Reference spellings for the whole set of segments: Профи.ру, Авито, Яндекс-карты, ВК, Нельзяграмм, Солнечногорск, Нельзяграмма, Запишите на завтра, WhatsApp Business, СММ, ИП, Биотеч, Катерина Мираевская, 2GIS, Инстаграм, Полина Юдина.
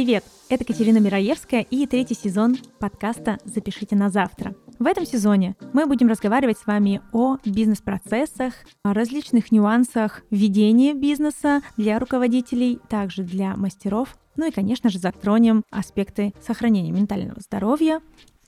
Привет! Это Катерина Мираевская и третий сезон подкаста «Запишите на завтра». В этом сезоне мы будем разговаривать с вами о бизнес-процессах, о различных нюансах ведения бизнеса для руководителей, также для мастеров, ну и, конечно же, затронем аспекты сохранения ментального здоровья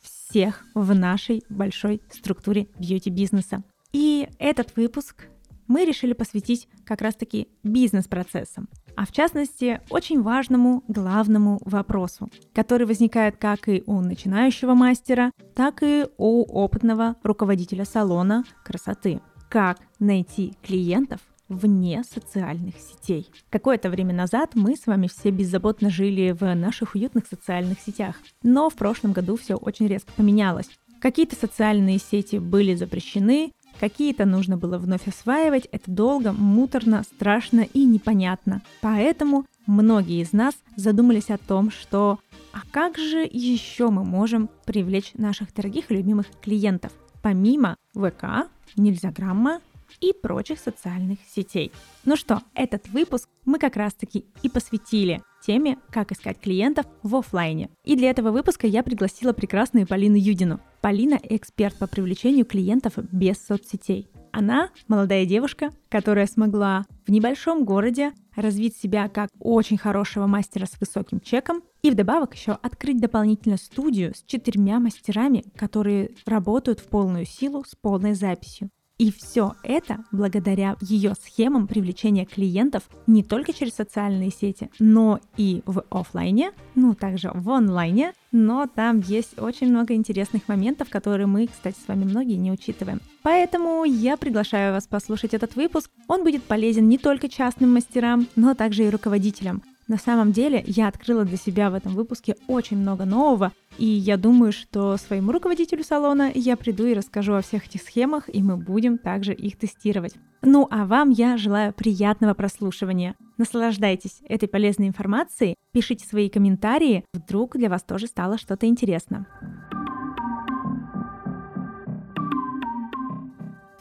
всех в нашей большой структуре бьюти-бизнеса. И этот выпуск мы решили посвятить как раз-таки бизнес-процессам, а в частности очень важному главному вопросу, который возникает как и у начинающего мастера, так и у опытного руководителя салона красоты. Как найти клиентов вне социальных сетей? Какое-то время назад мы с вами все беззаботно жили в наших уютных социальных сетях, но в прошлом году все очень резко поменялось. Какие-то социальные сети были запрещены, какие-то нужно было вновь осваивать, это долго, муторно, страшно и непонятно. Поэтому многие из нас задумались о том, что «а как же еще мы можем привлечь наших дорогих и любимых клиентов, помимо ВК, Нельзяграмма и прочих социальных сетей?» Ну что, этот выпуск мы как раз-таки и посвятили теме «Как искать клиентов в офлайне». И для этого выпуска я пригласила прекрасную Полину Юдину. Полина – эксперт по привлечению клиентов без соцсетей. Она – молодая девушка, которая смогла в небольшом городе развить себя как очень хорошего мастера с высоким чеком и вдобавок еще открыть дополнительно студию с 4 мастерами, которые работают в полную силу с полной записью. И все это благодаря ее схемам привлечения клиентов не только через социальные сети, но и в офлайне, ну также в онлайне, но там есть очень много интересных моментов, которые мы, кстати, с вами многие не учитываем. Поэтому я приглашаю вас послушать этот выпуск. Он будет полезен не только частным мастерам, но также и руководителям. На самом деле, я открыла для себя в этом выпуске очень много нового, и я думаю, что своему руководителю салона я приду и расскажу о всех этих схемах, и мы будем также их тестировать. Ну а вам я желаю приятного прослушивания. Наслаждайтесь этой полезной информацией, пишите свои комментарии, вдруг для вас тоже стало что-то интересно.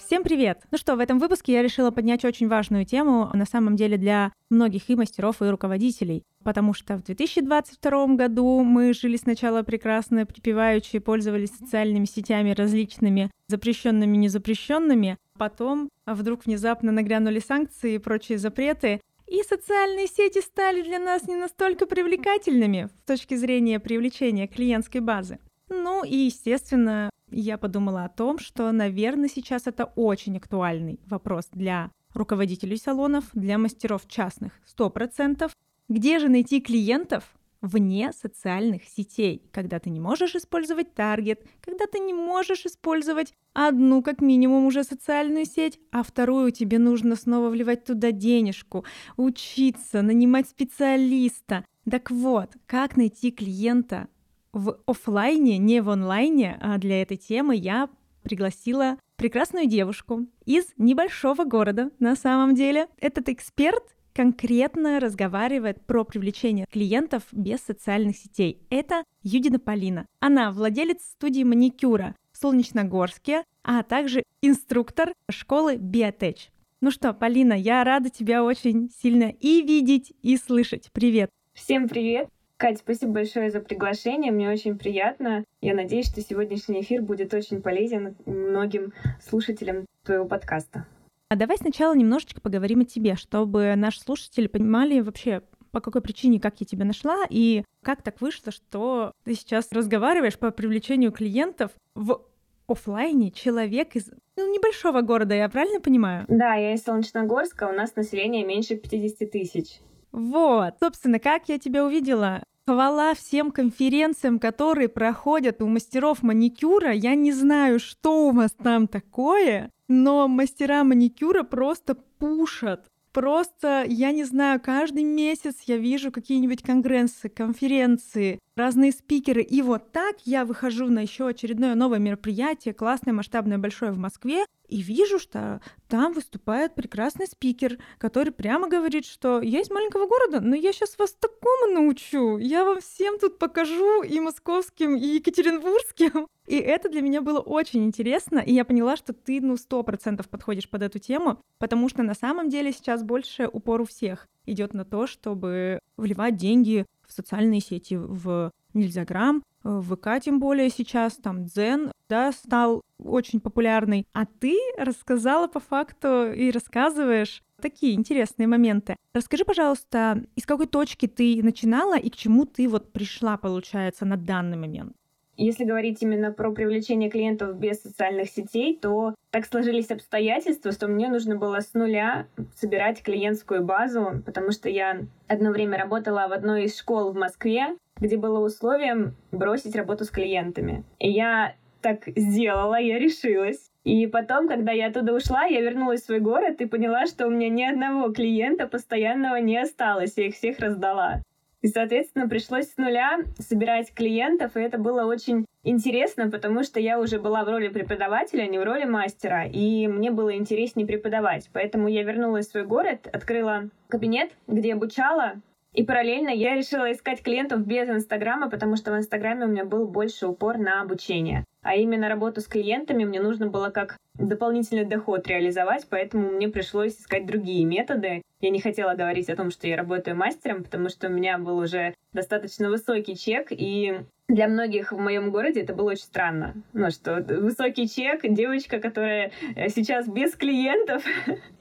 Всем привет! Ну что, в этом выпуске я решила поднять очень важную тему, на самом деле для многих и мастеров, и руководителей, потому что в 2022 году мы жили сначала прекрасно, припеваючи, пользовались социальными сетями различными, запрещенными, незапрещенными, потом вдруг внезапно нагрянули санкции и прочие запреты, и социальные сети стали для нас не настолько привлекательными с точки зрения привлечения клиентской базы. Ну и, естественно, я подумала о том, что, наверное, сейчас это очень актуальный вопрос для руководителей салонов, для мастеров частных 100%. Где же найти клиентов вне социальных сетей, когда ты не можешь использовать таргет, когда ты не можешь использовать одну, как минимум, уже социальную сеть, а вторую тебе нужно снова вливать туда денежку, учиться, нанимать специалиста. Так вот, как найти клиента в офлайне, не в онлайне, а для этой темы я пригласила прекрасную девушку из небольшого города, на самом деле. Этот эксперт конкретно разговаривает про привлечение клиентов без социальных сетей. Это Юдина Полина. Она владелец студии маникюра в Солнечногорске, а также инструктор школы Биотеч. Ну что, Полина, я рада тебя очень сильно и видеть, и слышать. Привет! Всем привет! Кать, спасибо большое за приглашение, мне очень приятно. Я надеюсь, что сегодняшний эфир будет очень полезен многим слушателям твоего подкаста. А давай сначала немножечко поговорим о тебе, чтобы наши слушатели понимали вообще, по какой причине, как я тебя нашла, и как так вышло, что ты сейчас разговариваешь по привлечению клиентов в офлайне, человек из небольшого города, я правильно понимаю? Да, я из Солнечногорска, у нас население меньше 50 тысяч. Вот, собственно, как я тебя увидела. Хвала всем конференциям, которые проходят у мастеров маникюра. Я не знаю, что у вас там такое, но мастера маникюра просто пушат. Просто, я не знаю, каждый месяц я вижу какие-нибудь конференции, разные спикеры. И вот так я выхожу на еще очередное новое мероприятие, классное, масштабное, большое в Москве, и вижу, что там выступает прекрасный спикер, который прямо говорит, что я из маленького города, но я сейчас вас такому научу, я вам всем тут покажу, и московским, и екатеринбургским. И это для меня было очень интересно, и я поняла, что ты, 100% подходишь под эту тему, потому что на самом деле сейчас больше упор у всех идет на то, чтобы вливать деньги в социальные сети, в Нельзяграмм, в ВК, тем более сейчас, там, Дзен, да, стал очень популярный. А ты рассказала по факту и рассказываешь такие интересные моменты. Расскажи, пожалуйста, из какой точки ты начинала и к чему ты вот пришла, получается, на данный момент? Если говорить именно про привлечение клиентов без социальных сетей, то так сложились обстоятельства, что мне нужно было с нуля собирать клиентскую базу, потому что я одно время работала в одной из школ в Москве, где было условием бросить работу с клиентами. И я так сделала, я решилась. И потом, когда я оттуда ушла, я вернулась в свой город и поняла, что у меня ни одного клиента постоянного не осталось, я их всех раздала. И, соответственно, пришлось с нуля собирать клиентов, и это было очень интересно, потому что я уже была в роли преподавателя, а не в роли мастера, и мне было интереснее преподавать. Поэтому я вернулась в свой город, открыла кабинет, где обучала, и параллельно я решила искать клиентов без Инстаграма, потому что в Инстаграме у меня был больше упор на обучение. А именно работу с клиентами мне нужно было как дополнительный доход реализовать, поэтому мне пришлось искать другие методы. Я не хотела говорить о том, что я работаю мастером, потому что у меня был уже достаточно высокий чек, и для многих в моем городе это было очень странно. Ну что, высокий чек, девочка, которая сейчас без клиентов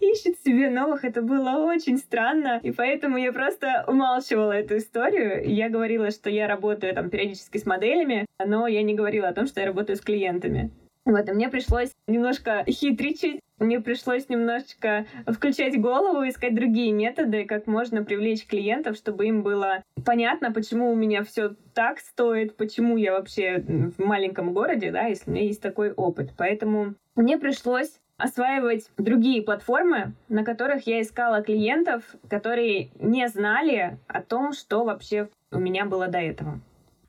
ищет себе новых, это было очень странно, и поэтому я просто умалчивала эту историю. Я говорила, что я работаю там периодически с моделями, но я не говорила о том, что я работаю с клиентами. Вот, и мне пришлось немножко хитричить, мне пришлось немножечко включать голову, искать другие методы, как можно привлечь клиентов, чтобы им было понятно, почему у меня все так стоит, почему я вообще в маленьком городе, да, если у меня есть такой опыт. Поэтому мне пришлось осваивать другие платформы, на которых я искала клиентов, которые не знали о том, что вообще у меня было до этого.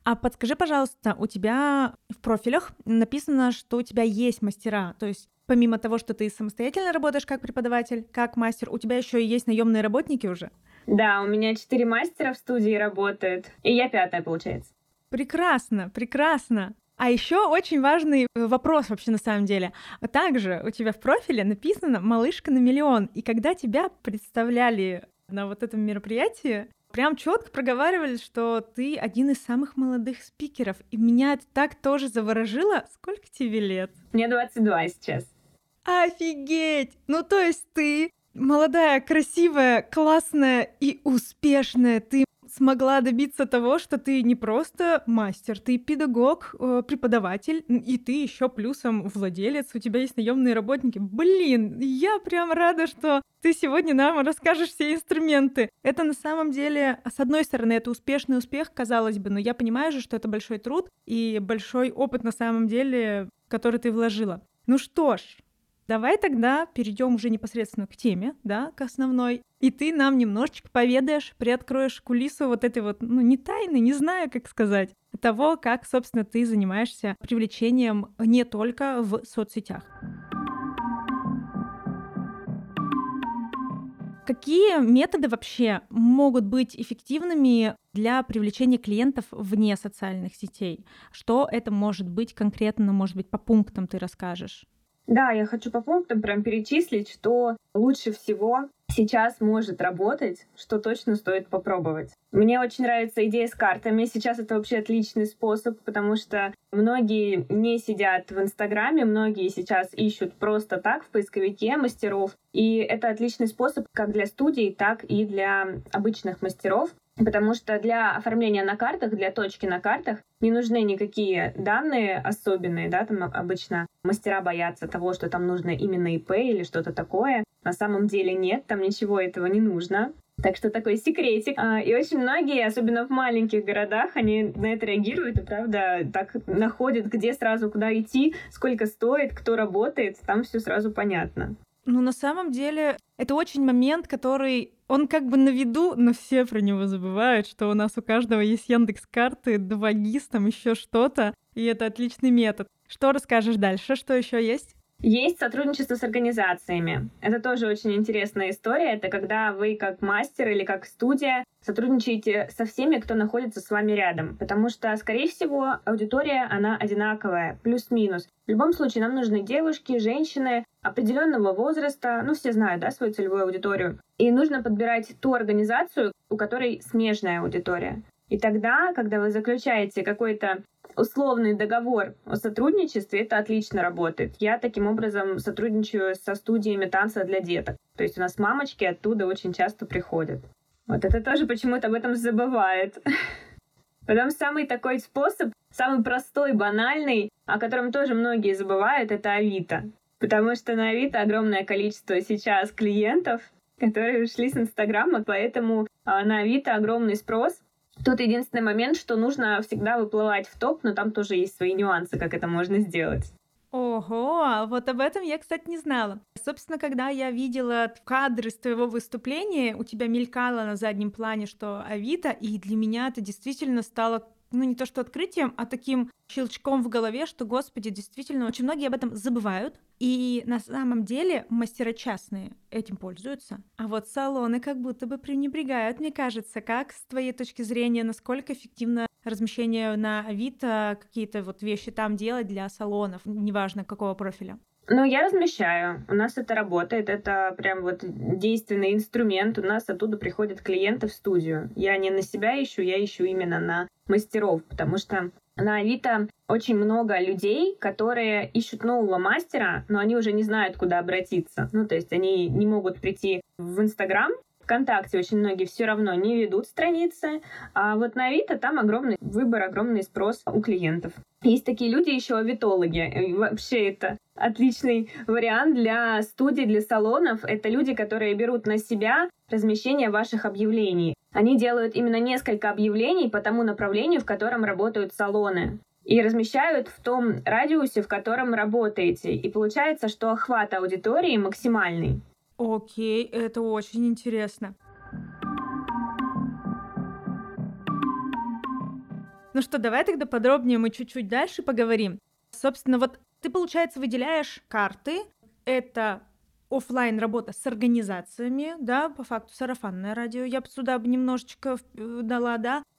А подскажи, пожалуйста, у тебя в профилях написано, что у тебя есть мастера, то есть помимо того, что ты самостоятельно работаешь как преподаватель, как мастер, у тебя еще и есть наемные работники уже? Да, у меня 4 мастера в студии работают, и я 5-я, получается. Прекрасно, прекрасно. А еще очень важный вопрос вообще на самом деле. Также у тебя в профиле написано «Малышка на миллион», и когда тебя представляли на вот этом мероприятии, прям четко проговаривали, что ты один из самых молодых спикеров. И меня это так тоже заворожило. Сколько тебе лет? Мне 22 сейчас. Офигеть! Ну то есть ты молодая, красивая, классная и успешная. Ты смогла добиться того, что ты не просто мастер, ты педагог, преподаватель, и ты еще плюсом владелец, у тебя есть наемные работники. Блин, я прям рада, что ты сегодня нам расскажешь все инструменты. Это на самом деле, с одной стороны, это успешный успех, казалось бы, но я понимаю же, что это большой труд и большой опыт на самом деле, который ты вложила. Ну что ж, давай тогда перейдем уже непосредственно к теме, да, к основной. И ты нам немножечко поведаешь, приоткроешь кулису вот этой вот, не тайны, не знаю, как сказать, того, как, собственно, ты занимаешься привлечением не только в соцсетях. Какие методы вообще могут быть эффективными для привлечения клиентов вне социальных сетей? Что это может быть конкретно, может быть, по пунктам ты расскажешь? Да, я хочу по пунктам прям перечислить, что лучше всего сейчас может работать, что точно стоит попробовать. Мне очень нравится идея с картами. Сейчас это вообще отличный способ, потому что многие не сидят в Инстаграме, многие сейчас ищут просто так в поисковике мастеров. И это отличный способ как для студий, так и для обычных мастеров. Потому что для оформления на картах, для точки на картах не нужны никакие данные особенные, да, там обычно мастера боятся того, что там нужно именно ИП или что-то такое. На самом деле нет, там ничего этого не нужно. Так что такой секретик. И очень многие, особенно в маленьких городах, они на это реагируют и, правда, так находят, где сразу, куда идти, сколько стоит, кто работает, там все сразу понятно. Ну, на самом деле, это очень момент, который, он как бы на виду, но все про него забывают, что у нас у каждого есть Яндекс-карты, 2GIS, там еще что-то, и это отличный метод. Что расскажешь дальше? Что еще есть? Есть сотрудничество с организациями. Это тоже очень интересная история. Это когда вы как мастер или как студия сотрудничайте со всеми, кто находится с вами рядом, потому что, скорее всего, аудитория, она одинаковая, плюс-минус. В любом случае, нам нужны девушки, женщины определенного возраста, все знают, свою целевую аудиторию, и нужно подбирать ту организацию, у которой смежная аудитория. И тогда, когда вы заключаете какой-то условный договор о сотрудничестве, это отлично работает. Я таким образом сотрудничаю со студиями танца для деток. То есть у нас мамочки оттуда очень часто приходят. Это тоже почему-то об этом забывает. Потом самый такой способ, самый простой, банальный, о котором тоже многие забывают, это Авито. Потому что на Авито огромное количество сейчас клиентов, которые ушли с Инстаграма, поэтому на Авито огромный спрос. Тут единственный момент, что нужно всегда выплывать в топ, но там тоже есть свои нюансы, как это можно сделать. Ого, вот об этом я, кстати, не знала. Собственно, когда я видела кадры с твоего выступления, у тебя мелькало на заднем плане, что Авито, и для меня это действительно стало, не то что открытием, а таким щелчком в голове, что, господи, действительно, очень многие об этом забывают. И на самом деле мастера частные этим пользуются. А вот салоны как будто бы пренебрегают, мне кажется. Как с твоей точки зрения, насколько эффективно размещение на Авито, какие-то вещи там делать для салонов, неважно какого профиля? Я размещаю. У нас это работает. Это прям действенный инструмент. У нас оттуда приходят клиенты в студию. Я не на себя ищу, я ищу именно на мастеров, потому что на Авито очень много людей, которые ищут нового мастера, но они уже не знают, куда обратиться. То есть они не могут прийти в Инстаграм. ВКонтакте очень многие все равно не ведут страницы, а на Авито там огромный выбор, огромный спрос у клиентов. Есть такие люди еще авитологи. И вообще это отличный вариант для студий, для салонов. Это люди, которые берут на себя размещение ваших объявлений. Они делают именно несколько объявлений по тому направлению, в котором работают салоны. И размещают в том радиусе, в котором работаете. И получается, что охват аудитории максимальный. Окей, это очень интересно. Давай тогда подробнее мы чуть-чуть дальше поговорим. Собственно, ты, получается, выделяешь карты. Это офлайн работа с организациями, по факту сарафанное радио. Я бы сюда немножечко дала,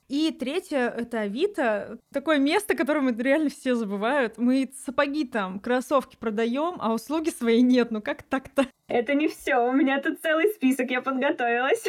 И третье — это Авито. Такое место, которое реально все забывают. Мы сапоги там, кроссовки продаем, а услуги свои нет. Как так-то? Это не все. У меня тут целый список, я подготовилась.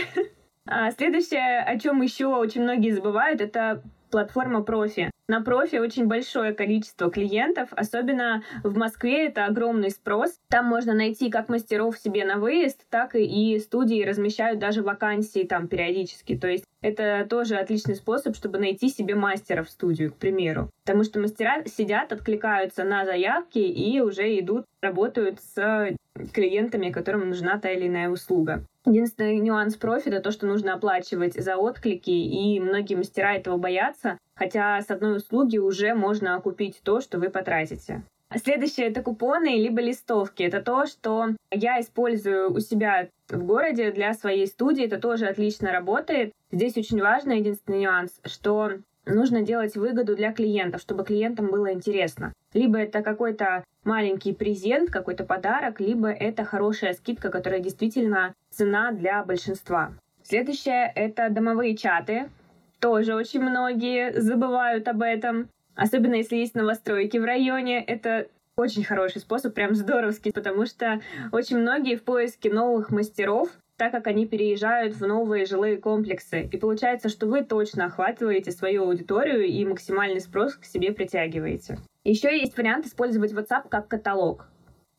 Следующее, о чем еще очень многие забывают, это платформа Профи. На Профи очень большое количество клиентов, особенно в Москве это огромный спрос. Там можно найти как мастеров себе на выезд, так и студии размещают даже вакансии там периодически. То есть это тоже отличный способ, чтобы найти себе мастера в студию, к примеру. Потому что мастера сидят, откликаются на заявки и уже идут, работают с клиентами, которым нужна та или иная услуга. Единственный нюанс Профи — это то, что нужно оплачивать за отклики, и многие мастера этого боятся, хотя с одной услуги уже можно окупить то, что вы потратите. Следующее — это купоны либо листовки. Это то, что я использую у себя в городе для своей студии. Это тоже отлично работает. Здесь очень важно, единственный нюанс, что нужно делать выгоду для клиентов, чтобы клиентам было интересно. Либо это какой-то маленький презент, какой-то подарок, либо это хорошая скидка, которая действительно цена для большинства. Следующее — это домовые чаты. Тоже очень многие забывают об этом. Особенно если есть новостройки в районе, это очень хороший способ, прям здоровский, потому что очень многие в поиске новых мастеров, так как они переезжают в новые жилые комплексы. И получается, что вы точно охватываете свою аудиторию и максимальный спрос к себе притягиваете. Еще есть вариант использовать WhatsApp как каталог.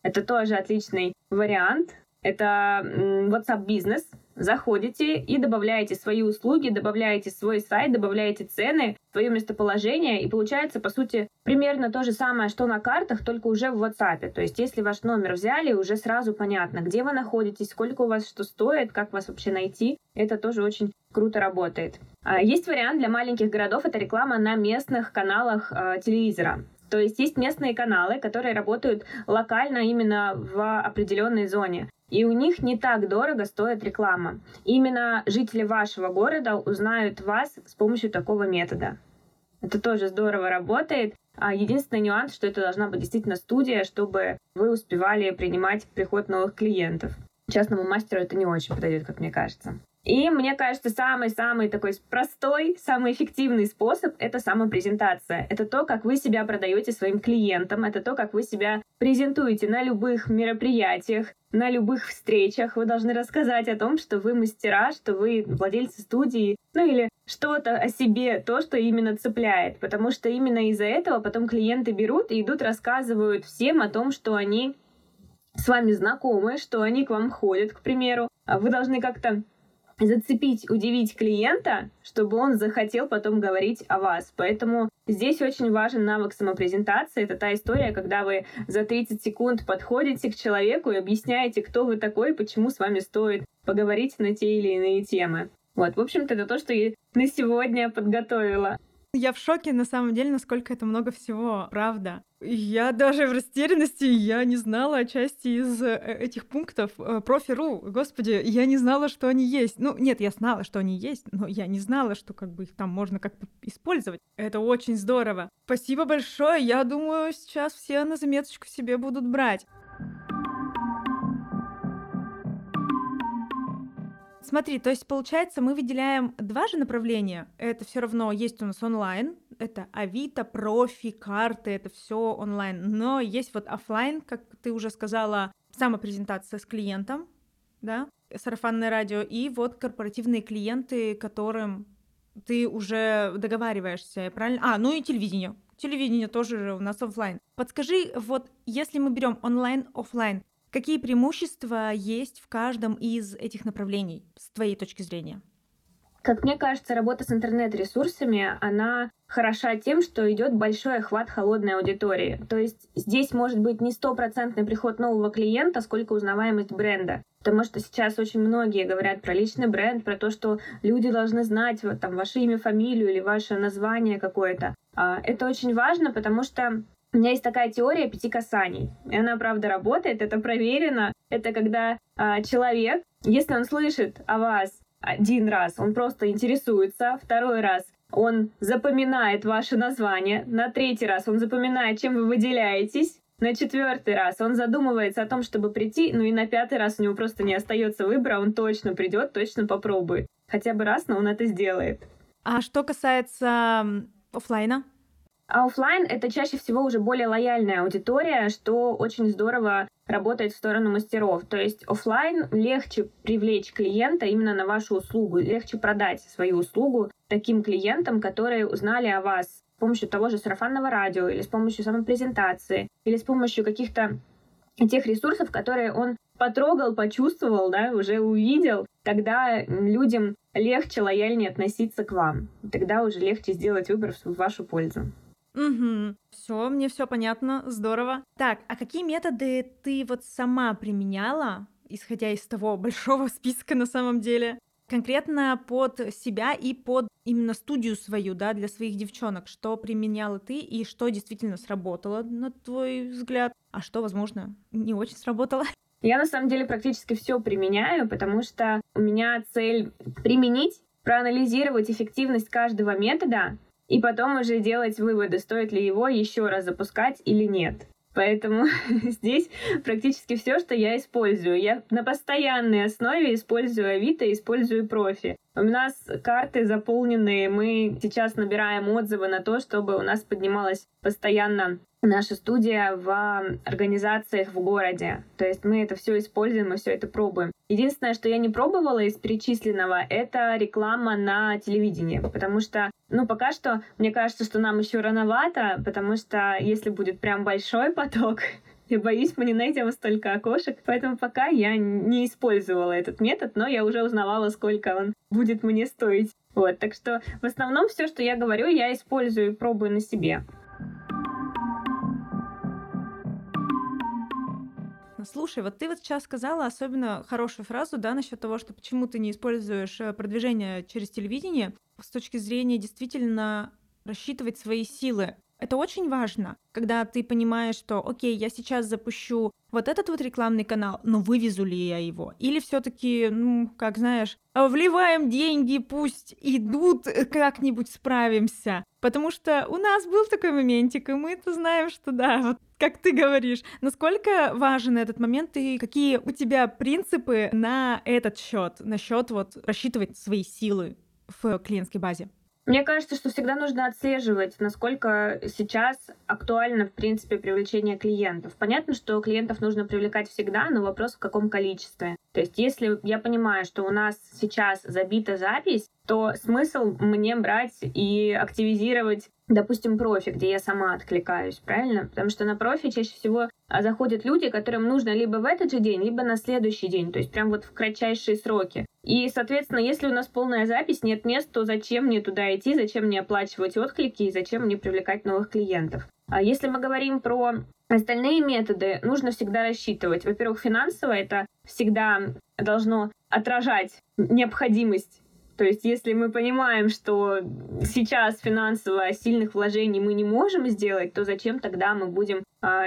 Это тоже отличный вариант. Это WhatsApp Business. Заходите и добавляете свои услуги, добавляете свой сайт, добавляете цены, свое местоположение. И получается, по сути, примерно то же самое, что на картах, только уже в WhatsApp. То есть, если ваш номер взяли, уже сразу понятно, где вы находитесь, сколько у вас что стоит, как вас вообще найти. Это тоже очень круто работает. Есть вариант для маленьких городов — это реклама на местных каналах телевизора. То есть есть местные каналы, которые работают локально именно в определенной зоне. И у них не так дорого стоит реклама. Именно жители вашего города узнают вас с помощью такого метода. Это тоже здорово работает. Единственный нюанс, что это должна быть действительно студия, чтобы вы успевали принимать приход новых клиентов. Частному мастеру это не очень подойдет, как мне кажется. И мне кажется, самый-самый такой простой, самый эффективный способ — это самопрезентация. Это то, как вы себя продаете своим клиентам, это то, как вы себя презентуете на любых мероприятиях, на любых встречах. Вы должны рассказать о том, что вы мастера, что вы владельцы студии, ну или что-то о себе, то, что именно цепляет. Потому что именно из-за этого потом клиенты берут и идут, рассказывают всем о том, что они с вами знакомы, что они к вам ходят, к примеру. Вы должны как-то зацепить, удивить клиента, чтобы он захотел потом говорить о вас. Поэтому здесь очень важен навык самопрезентации. Это та история, когда вы за 30 секунд подходите к человеку и объясняете, кто вы такой, почему с вами стоит поговорить на те или иные темы. Вот, в общем-то, это то, что я на сегодня подготовила. Я в шоке, на самом деле, насколько это много всего, правда. Я даже в растерянности, я не знала о части из этих пунктов. Профи.ру, господи, я не знала, что они есть. Ну, нет, я знала, что они есть, но я не знала, что как бы их там можно как-то использовать. Это очень здорово. Спасибо большое, я думаю, сейчас все на заметочку себе будут брать. Смотри, то есть, получается, мы выделяем два же направления. Это все равно есть у нас онлайн, это Авито, профи, карты, это все онлайн. Но есть вот офлайн, как ты уже сказала, самопрезентация с клиентом, да, сарафанное радио, и вот корпоративные клиенты, которым ты уже договариваешься, правильно? А, ну и телевидение. Телевидение тоже у нас офлайн. Подскажи, вот если мы берем онлайн, офлайн, какие преимущества есть в каждом из этих направлений, с твоей точки зрения? Как мне кажется, работа с интернет-ресурсами, она хороша тем, что идет большой охват холодной аудитории. То есть здесь может быть не 100% приход нового клиента, сколько узнаваемость бренда. Потому что сейчас очень многие говорят про личный бренд, про то, что люди должны знать вот, там, ваше имя, фамилию или ваше название какое-то. Это очень важно, потому что у меня есть такая теория 5 касаний, и она, правда, работает, это проверено. Это когда человек, если он слышит о вас один раз, он просто интересуется, второй раз он запоминает ваше название, на третий раз он запоминает, чем вы выделяетесь, на 4-й раз он задумывается о том, чтобы прийти, ну и на 5-й раз у него просто не остается выбора, он точно придет, точно попробует. Хотя бы раз, но он это сделает. А что касается офлайна? А офлайн — это чаще всего уже более лояльная аудитория, что очень здорово работает в сторону мастеров. То есть офлайн легче привлечь клиента именно на вашу услугу, легче продать свою услугу таким клиентам, которые узнали о вас с помощью того же сарафанного радио или с помощью самопрезентации или с помощью каких-то тех ресурсов, которые он потрогал, почувствовал, да, уже увидел, тогда людям легче, лояльнее относиться к вам. Тогда уже легче сделать выбор в вашу пользу. Угу, все, мне все понятно, здорово. Так, а какие методы ты вот сама применяла, исходя из того большого списка на самом деле, конкретно под себя и под именно студию свою, да, для своих девчонок? Что применяла ты и что действительно сработало, на твой взгляд, а что, возможно, не очень сработало? Я на самом деле практически все применяю, потому что у меня цель применить, проанализировать эффективность каждого метода, и потом уже делать выводы, стоит ли его еще раз запускать или нет. Поэтому здесь практически все, что я использую. Я на постоянной основе использую Авито, использую профи. У нас карты заполнены, мы сейчас набираем отзывы на то, чтобы у нас поднималась постоянно наша студия в организациях в городе. То есть мы это все используем, мы все это пробуем. Единственное, что я не пробовала из перечисленного, это реклама на телевидении. Потому что, ну, пока что, мне кажется, что нам еще рановато, потому что если будет прям большой поток, я боюсь, мы не найдем столько окошек. Поэтому пока я не использовала этот метод, но я уже узнавала, сколько он будет мне стоить. Вот, так что в основном все, что я говорю, я использую и пробую на себе. Слушай, вот ты вот сейчас сказала особенно хорошую фразу, да, насчет того, что почему ты не используешь продвижение через телевидение с точки зрения действительно рассчитывать свои силы. Это очень важно, когда ты понимаешь, что, окей, я сейчас запущу вот этот вот рекламный канал, но вывезу ли я его? Или все-таки, ну, как знаешь, вливаем деньги, пусть идут, как-нибудь справимся. Потому что у нас был такой моментик, и мы-то знаем, что да, вот как ты говоришь. Насколько важен этот момент и какие у тебя принципы на этот счет, насчет вот рассчитывать свои силы в клиентской базе? Мне кажется, что всегда нужно отслеживать, насколько сейчас актуально, в принципе, привлечение клиентов. Понятно, что клиентов нужно привлекать всегда, но вопрос в каком количестве. То есть если я понимаю, что у нас сейчас забита запись, то смысл мне брать и активизировать, допустим, профи, где я сама откликаюсь, правильно? Потому что на профи чаще всего заходят люди, которым нужно либо в этот же день, либо на следующий день, то есть прям вот в кратчайшие сроки. И, соответственно, если у нас полная запись, нет мест, то зачем мне туда идти, зачем мне оплачивать отклики и зачем мне привлекать новых клиентов? А если мы говорим про остальные методы, нужно всегда рассчитывать. Во-первых, финансово это всегда должно отражать необходимость. То есть если мы понимаем, что сейчас финансово сильных вложений мы не можем сделать, то зачем тогда мы будем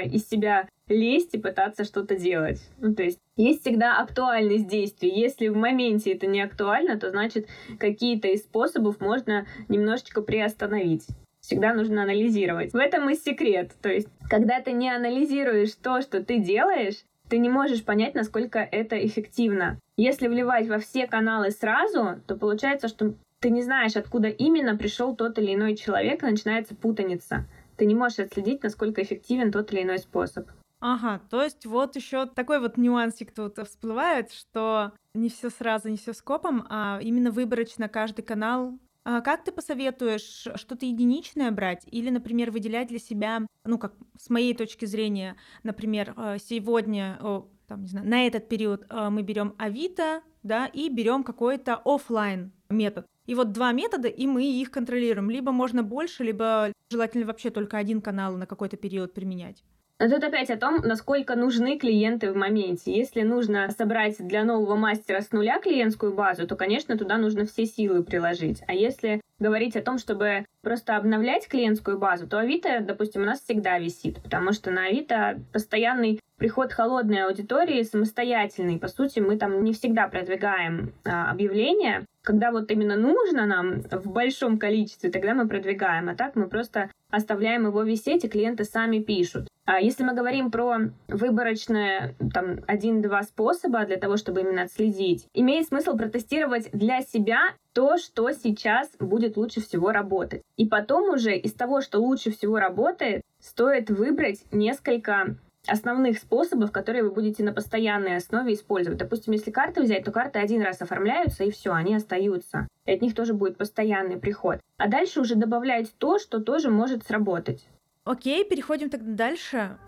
из себя лезть и пытаться что-то делать? Ну, то есть всегда актуальность действий. Если в моменте это не актуально, то значит какие-то из способов можно немножечко приостановить. Всегда нужно анализировать. В этом и секрет. То есть когда ты не анализируешь то, что ты делаешь, ты не можешь понять, насколько это эффективно. Если вливать во все каналы сразу, то получается, что ты не знаешь, откуда именно пришел тот или иной человек, и начинается путаница. Ты не можешь отследить, насколько эффективен тот или иной способ. Ага, то есть вот еще такой вот нюансик тут всплывает, что не все сразу, не все скопом, а именно выборочно каждый канал. А как ты посоветуешь что-то единичное брать или, например, выделять для себя, ну, как с моей точки зрения, например, сегодня, там, не знаю, на этот период мы берем Авито, да, и берем какой-то офлайн метод. И вот два метода, и мы их контролируем. Либо можно больше, либо желательно вообще только один канал на какой-то период применять. Но тут опять о том, насколько нужны клиенты в моменте. Если нужно собрать для нового мастера с нуля клиентскую базу, то, конечно, туда нужно все силы приложить. А если говорить о том, чтобы просто обновлять клиентскую базу, то Авито, допустим, у нас всегда висит, потому что на Авито постоянный приход холодной аудитории самостоятельный. По сути, мы там не всегда продвигаем объявления. Когда вот именно нужно нам в большом количестве, тогда мы продвигаем. А так мы просто оставляем его висеть, и клиенты сами пишут. А если мы говорим про выборочные там, 1-2 способа для того, чтобы именно отследить, имеет смысл протестировать для себя то, что сейчас будет лучше всего работать. И потом уже из того, что лучше всего работает, стоит выбрать несколько основных способов, которые вы будете на постоянной основе использовать. Допустим, если карты взять, то карты один раз оформляются, и все, они остаются. И от них тоже будет постоянный приход. А дальше уже добавлять то, что тоже может сработать. Окей, переходим тогда дальше.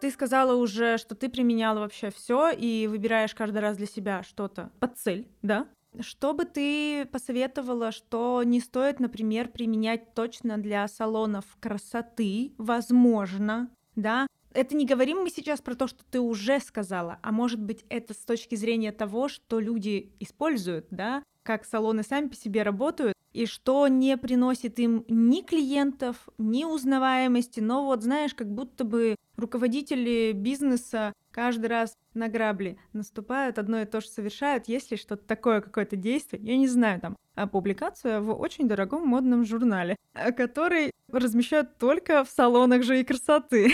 Ты сказала уже, что ты применяла вообще все и выбираешь каждый раз для себя что-то под цель, да? Что бы ты посоветовала, что не стоит, например, применять точно для салонов красоты, возможно, да? Это не говорим мы сейчас про то, что ты уже сказала, а может быть, это с точки зрения того, что люди используют, да? Как салоны сами по себе работают, и что не приносит им ни клиентов, ни узнаваемости, но вот, знаешь, как будто бы руководители бизнеса каждый раз на грабли наступают, одно и то же совершают, если что-то такое, какое-то действие, я не знаю, там, публикация в очень дорогом модном журнале, который размещают только в салонах же и красоты.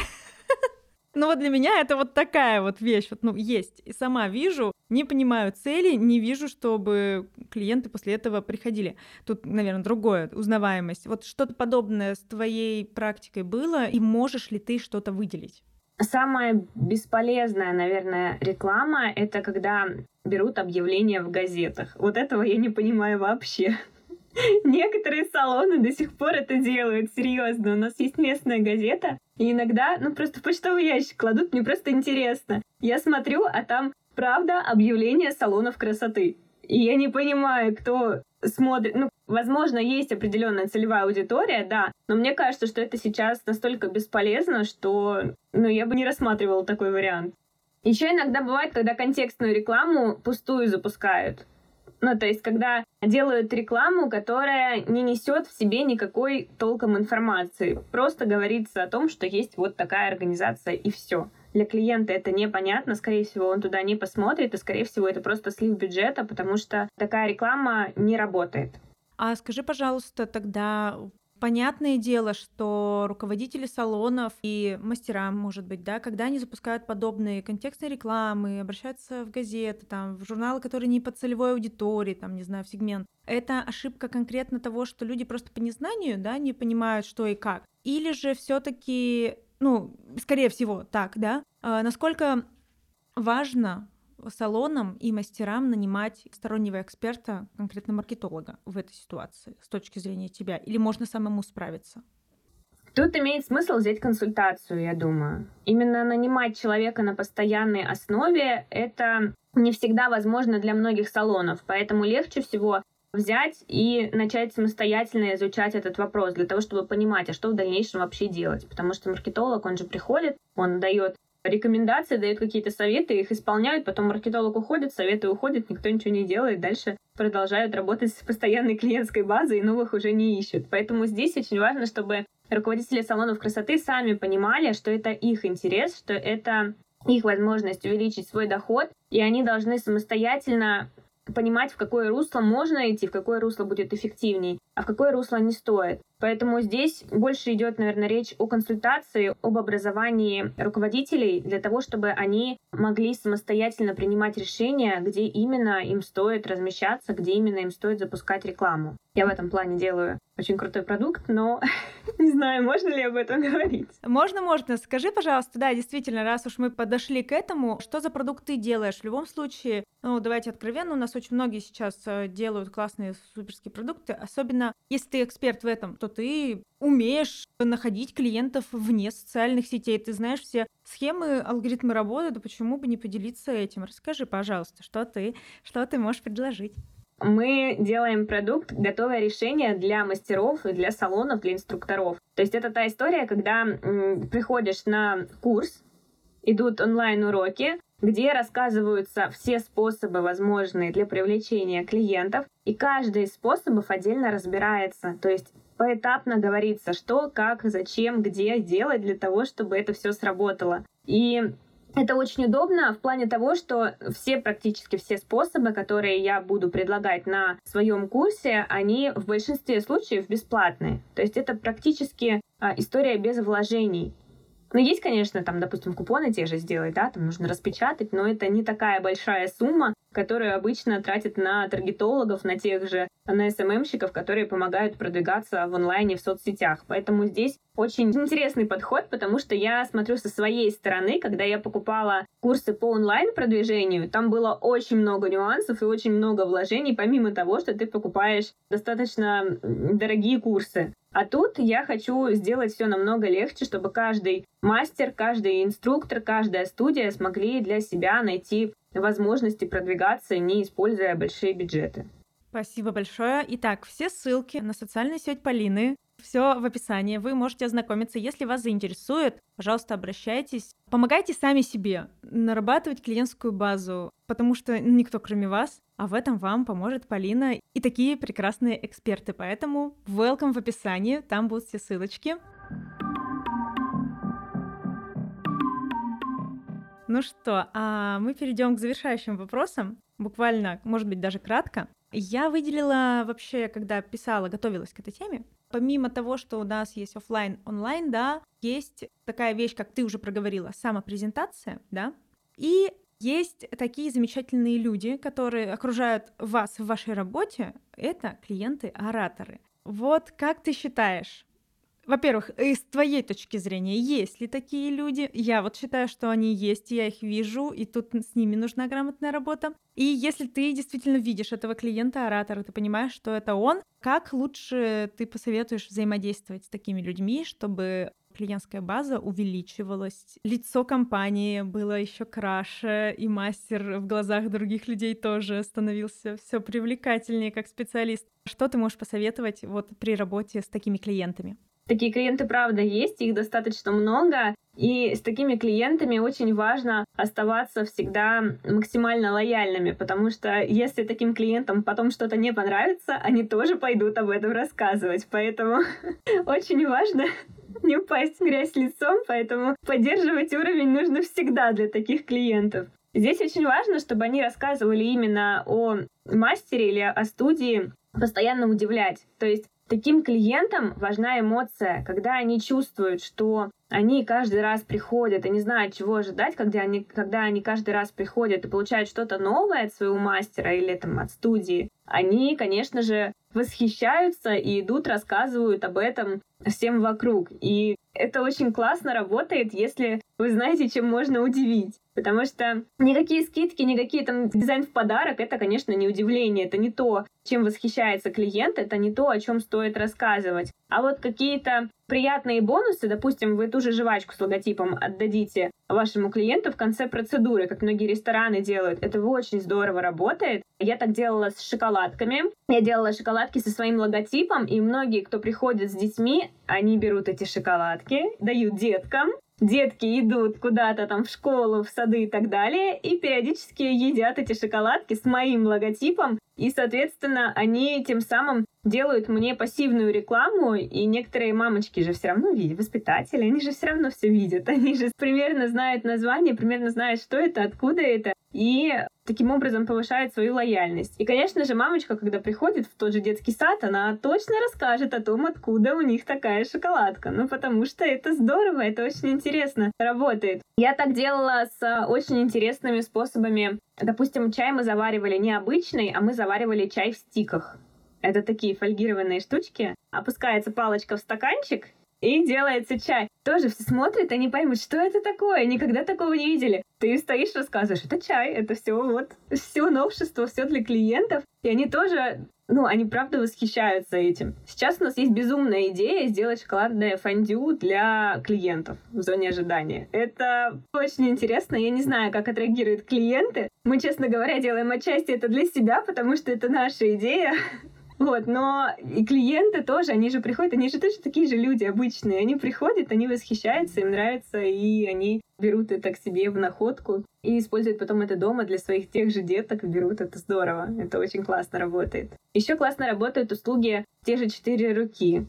Ну вот для меня это вот такая вот вещь, вот, ну, есть, и сама вижу, не понимаю цели, не вижу, чтобы клиенты после этого приходили. Тут, наверное, другое, узнаваемость. Вот что-то подобное с твоей практикой было, и можешь ли ты что-то выделить? Самая бесполезная, наверное, реклама — это когда берут объявления в газетах. Вот этого я не понимаю вообще. Некоторые салоны до сих пор это делают, серьезно. У нас есть местная газета, и иногда, ну, просто в почтовый ящик кладут, мне просто интересно. Я смотрю, а там, правда, объявление салонов красоты. И я не понимаю, кто смотрит. Ну, возможно, есть определенная целевая аудитория, да, но мне кажется, что это сейчас настолько бесполезно, что, ну, я бы не рассматривала такой вариант. Еще иногда бывает, когда контекстную рекламу пустую запускают. Ну, то есть, когда делают рекламу, которая не несет в себе никакой толком информации. Просто говорится о том, что есть вот такая организация, и все. Для клиента это непонятно, скорее всего, он туда не посмотрит, и, скорее всего, это просто слив бюджета, потому что такая реклама не работает. А скажи, пожалуйста, тогда... Понятное дело, что руководители салонов и мастера, может быть, да, когда они запускают подобные контекстные рекламы, обращаются в газеты, там, в журналы, которые не по целевой аудитории, там, не знаю, в сегмент, это ошибка конкретно того, что люди просто по незнанию, да, не понимают, что и как. Или же все-таки, скорее всего, так, да, насколько важно салонам и мастерам нанимать стороннего эксперта, конкретно маркетолога в этой ситуации, с точки зрения тебя? Или можно самому справиться? Тут имеет смысл взять консультацию, я думаю. Именно нанимать человека на постоянной основе — это не всегда возможно для многих салонов, поэтому легче всего взять и начать самостоятельно изучать этот вопрос для того, чтобы понимать, а что в дальнейшем вообще делать. Потому что маркетолог, он же приходит, он дает рекомендации, дают какие-то советы, их исполняют, потом маркетолог уходит, советы уходят, никто ничего не делает, дальше продолжают работать с постоянной клиентской базой и новых уже не ищут. Поэтому здесь очень важно, чтобы руководители салонов красоты сами понимали, что это их интерес, что это их возможность увеличить свой доход, и они должны самостоятельно понимать, в какое русло можно идти, в какое русло будет эффективней, а в какое русло не стоит. Поэтому здесь больше идет, наверное, речь о консультации, об образовании руководителей для того, чтобы они могли самостоятельно принимать решения, где именно им стоит размещаться, где именно им стоит запускать рекламу. Я в этом плане делаю очень крутой продукт, но не знаю, можно ли об этом говорить. Можно. Скажи, пожалуйста, да, действительно, раз уж мы подошли к этому, что за продукт ты делаешь? В любом случае, давайте откровенно, у нас очень многие сейчас делают классные суперские продукты, особенно если ты эксперт в этом, то ты умеешь находить клиентов вне социальных сетей, ты знаешь все схемы, алгоритмы работы, да почему бы не поделиться этим? Расскажи, пожалуйста, что ты можешь предложить? Мы делаем продукт, готовое решение для мастеров и для салонов, для инструкторов. То есть это та история, когда приходишь на курс, идут онлайн-уроки, где рассказываются все способы, возможные для привлечения клиентов, и каждый из способов отдельно разбирается, то есть поэтапно говорится, что, как, зачем, где делать для того, чтобы это все сработало. И это очень удобно в плане того, что практически все способы, которые я буду предлагать на своем курсе, они в большинстве случаев бесплатные. То есть это практически история без вложений. Но есть, конечно, там, допустим, купоны те же сделать, да, там нужно распечатать, но это не такая большая сумма, которую обычно тратят на таргетологов, на СММщиков, которые помогают продвигаться в онлайне, в соцсетях. Поэтому здесь очень интересный подход, потому что я смотрю со своей стороны, когда я покупала курсы по онлайн-продвижению, там было очень много нюансов и очень много вложений, помимо того, что ты покупаешь достаточно дорогие курсы. А тут я хочу сделать все намного легче, чтобы каждый мастер, каждый инструктор, каждая студия смогли для себя найти возможности продвигаться, не используя большие бюджеты. Спасибо большое. Итак, все ссылки на социальную сеть Полины, все в описании, вы можете ознакомиться. Если вас заинтересует, пожалуйста, обращайтесь. Помогайте сами себе нарабатывать клиентскую базу, потому что никто, кроме вас, а в этом вам поможет Полина и такие прекрасные эксперты. Поэтому welcome в описании, там будут все ссылочки. Ну что, а мы перейдем к завершающим вопросам, буквально, может быть, даже кратко. Я выделила вообще, когда писала, готовилась к этой теме, помимо того, что у нас есть офлайн, онлайн, да, есть такая вещь, как ты уже проговорила, самопрезентация, да, и есть такие замечательные люди, которые окружают вас в вашей работе, это клиенты-ораторы. Вот как ты считаешь, во-первых, с твоей точки зрения, есть ли такие люди? Я вот считаю, что они есть, я их вижу, и тут с ними нужна грамотная работа. И если ты действительно видишь этого клиента-оратора, ты понимаешь, что это он, как лучше ты посоветуешь взаимодействовать с такими людьми, чтобы клиентская база увеличивалась, лицо компании было еще краше, и мастер в глазах других людей тоже становился все привлекательнее как специалист? Что ты можешь посоветовать вот при работе с такими клиентами? Такие клиенты, правда, есть, их достаточно много, и с такими клиентами очень важно оставаться всегда максимально лояльными, потому что если таким клиентам потом что-то не понравится, они тоже пойдут об этом рассказывать, поэтому очень важно не упасть в грязь лицом, поэтому поддерживать уровень нужно всегда для таких клиентов. Здесь очень важно, чтобы они рассказывали именно о мастере или о студии, постоянно удивлять. То есть таким клиентам важна эмоция, когда они чувствуют, что они каждый раз приходят и не знают, чего ожидать, когда они каждый раз приходят и получают что-то новое от своего мастера или там, от студии. Они, конечно же, восхищаются и идут, рассказывают об этом всем вокруг. И это очень классно работает, если вы знаете, чем можно удивить. Потому что никакие скидки, никакие там дизайн в подарок — это, конечно, не удивление. Это не то, чем восхищается клиент, это не то, о чем стоит рассказывать. А вот какие-то приятные бонусы, допустим, вы ту же жвачку с логотипом отдадите вашему клиенту в конце процедуры, как многие рестораны делают. Это очень здорово работает. Я так делала с шоколадками. Я делала шоколадки со своим логотипом, и многие, кто приходит с детьми, они берут эти шоколадки, дают деткам. Детки идут куда-то там в школу, в сады и так далее, и периодически едят эти шоколадки с моим логотипом, и, соответственно, они тем самым делают мне пассивную рекламу, и некоторые мамочки же все равно видят, воспитатели, они же все равно все видят, они же примерно знают название, примерно знают, что это, откуда это, и таким образом повышают свою лояльность. И, конечно же, мамочка, когда приходит в тот же детский сад, она точно расскажет о том, откуда у них такая шоколадка. Ну, потому что это здорово, это очень интересно работает. Я так делала с очень интересными способами. Допустим, чай мы заваривали не обычный, а мы заваривали чай в стиках. Это такие фольгированные штучки. Опускается палочка в стаканчик, и делается чай. Тоже все смотрят, они поймут, что это такое, никогда такого не видели. Ты стоишь, рассказываешь, это чай, это все вот, все новшество, все для клиентов. И они тоже, они правда восхищаются этим. Сейчас у нас есть безумная идея сделать шоколадное фондю для клиентов в зоне ожидания. Это очень интересно, я не знаю, как отреагируют клиенты. Мы, честно говоря, делаем отчасти это для себя, потому что это наша идея. Вот, но и клиенты тоже, они же приходят, они же тоже такие же люди обычные, они приходят, они восхищаются, им нравится, и они берут это к себе в находку и используют потом это дома для своих тех же деток, берут это здорово, это очень классно работает. Еще классно работают услуги те же 4 руки.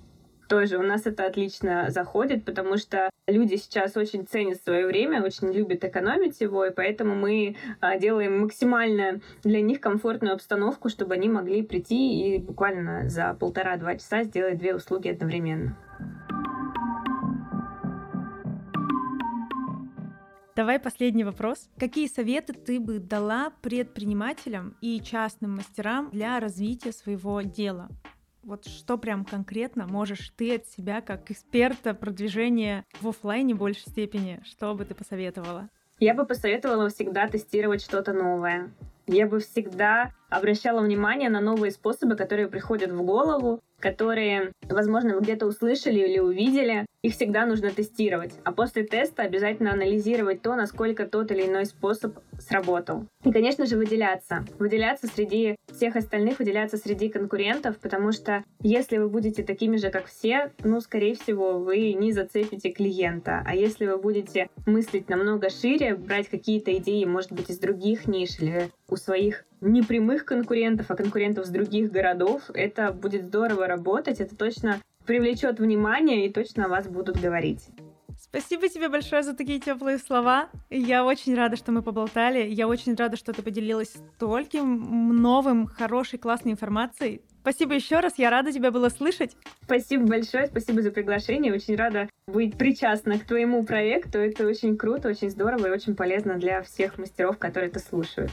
Тоже у нас это отлично заходит, потому что люди сейчас очень ценят свое время, очень любят экономить его, и поэтому мы делаем максимально для них комфортную обстановку, чтобы они могли прийти и буквально за 1,5-2 часа сделать 2 услуги одновременно. Давай последний вопрос. Какие советы ты бы дала предпринимателям и частным мастерам для развития своего дела? Вот что прям конкретно можешь ты от себя, как эксперта продвижения в офлайне в большей степени, что бы ты посоветовала? Я бы посоветовала всегда тестировать что-то новое. Я бы всегда обращала внимание на новые способы, которые приходят в голову, которые, возможно, вы где-то услышали или увидели. Их всегда нужно тестировать. А после теста обязательно анализировать то, насколько тот или иной способ сработал. И, конечно же, выделяться. Выделяться среди всех остальных, выделяться среди конкурентов, потому что если вы будете такими же, как все, скорее всего, вы не зацепите клиента. А если вы будете мыслить намного шире, брать какие-то идеи, может быть, из других ниш или у своих не прямых конкурентов, а конкурентов с других городов, это будет здорово работать, это точно привлечет внимание и точно о вас будут говорить. Спасибо тебе большое за такие теплые слова. Я очень рада, что мы поболтали. Я очень рада, что ты поделилась стольким новым, хорошей, классной информацией. Спасибо еще раз, я рада тебя было слышать. Спасибо большое, спасибо за приглашение. Очень рада быть причастна к твоему проекту. Это очень круто, очень здорово и очень полезно для всех мастеров, которые это слушают.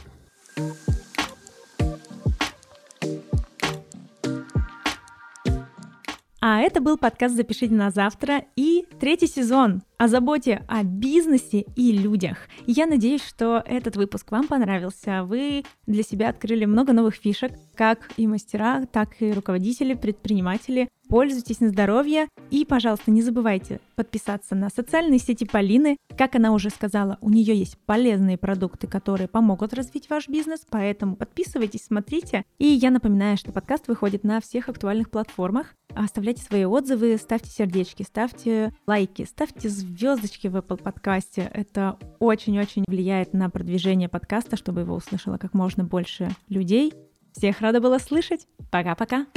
А это был подкаст «Запишите на завтра» и 3-й сезон о заботе о бизнесе и людях. Я надеюсь, что этот выпуск вам понравился. Вы для себя открыли много новых фишек, как и мастера, так и руководители, предприниматели. Пользуйтесь на здоровье и, пожалуйста, не забывайте подписаться на социальные сети Полины. Как она уже сказала, у нее есть полезные продукты, которые помогут развить ваш бизнес, поэтому подписывайтесь, смотрите. И я напоминаю, что подкаст выходит на всех актуальных платформах. Оставляйте свои отзывы, ставьте сердечки, ставьте лайки, ставьте звездочки в Apple подкасте. Это очень-очень влияет на продвижение подкаста, чтобы его услышало как можно больше людей. Всех рада была слышать. Пока-пока!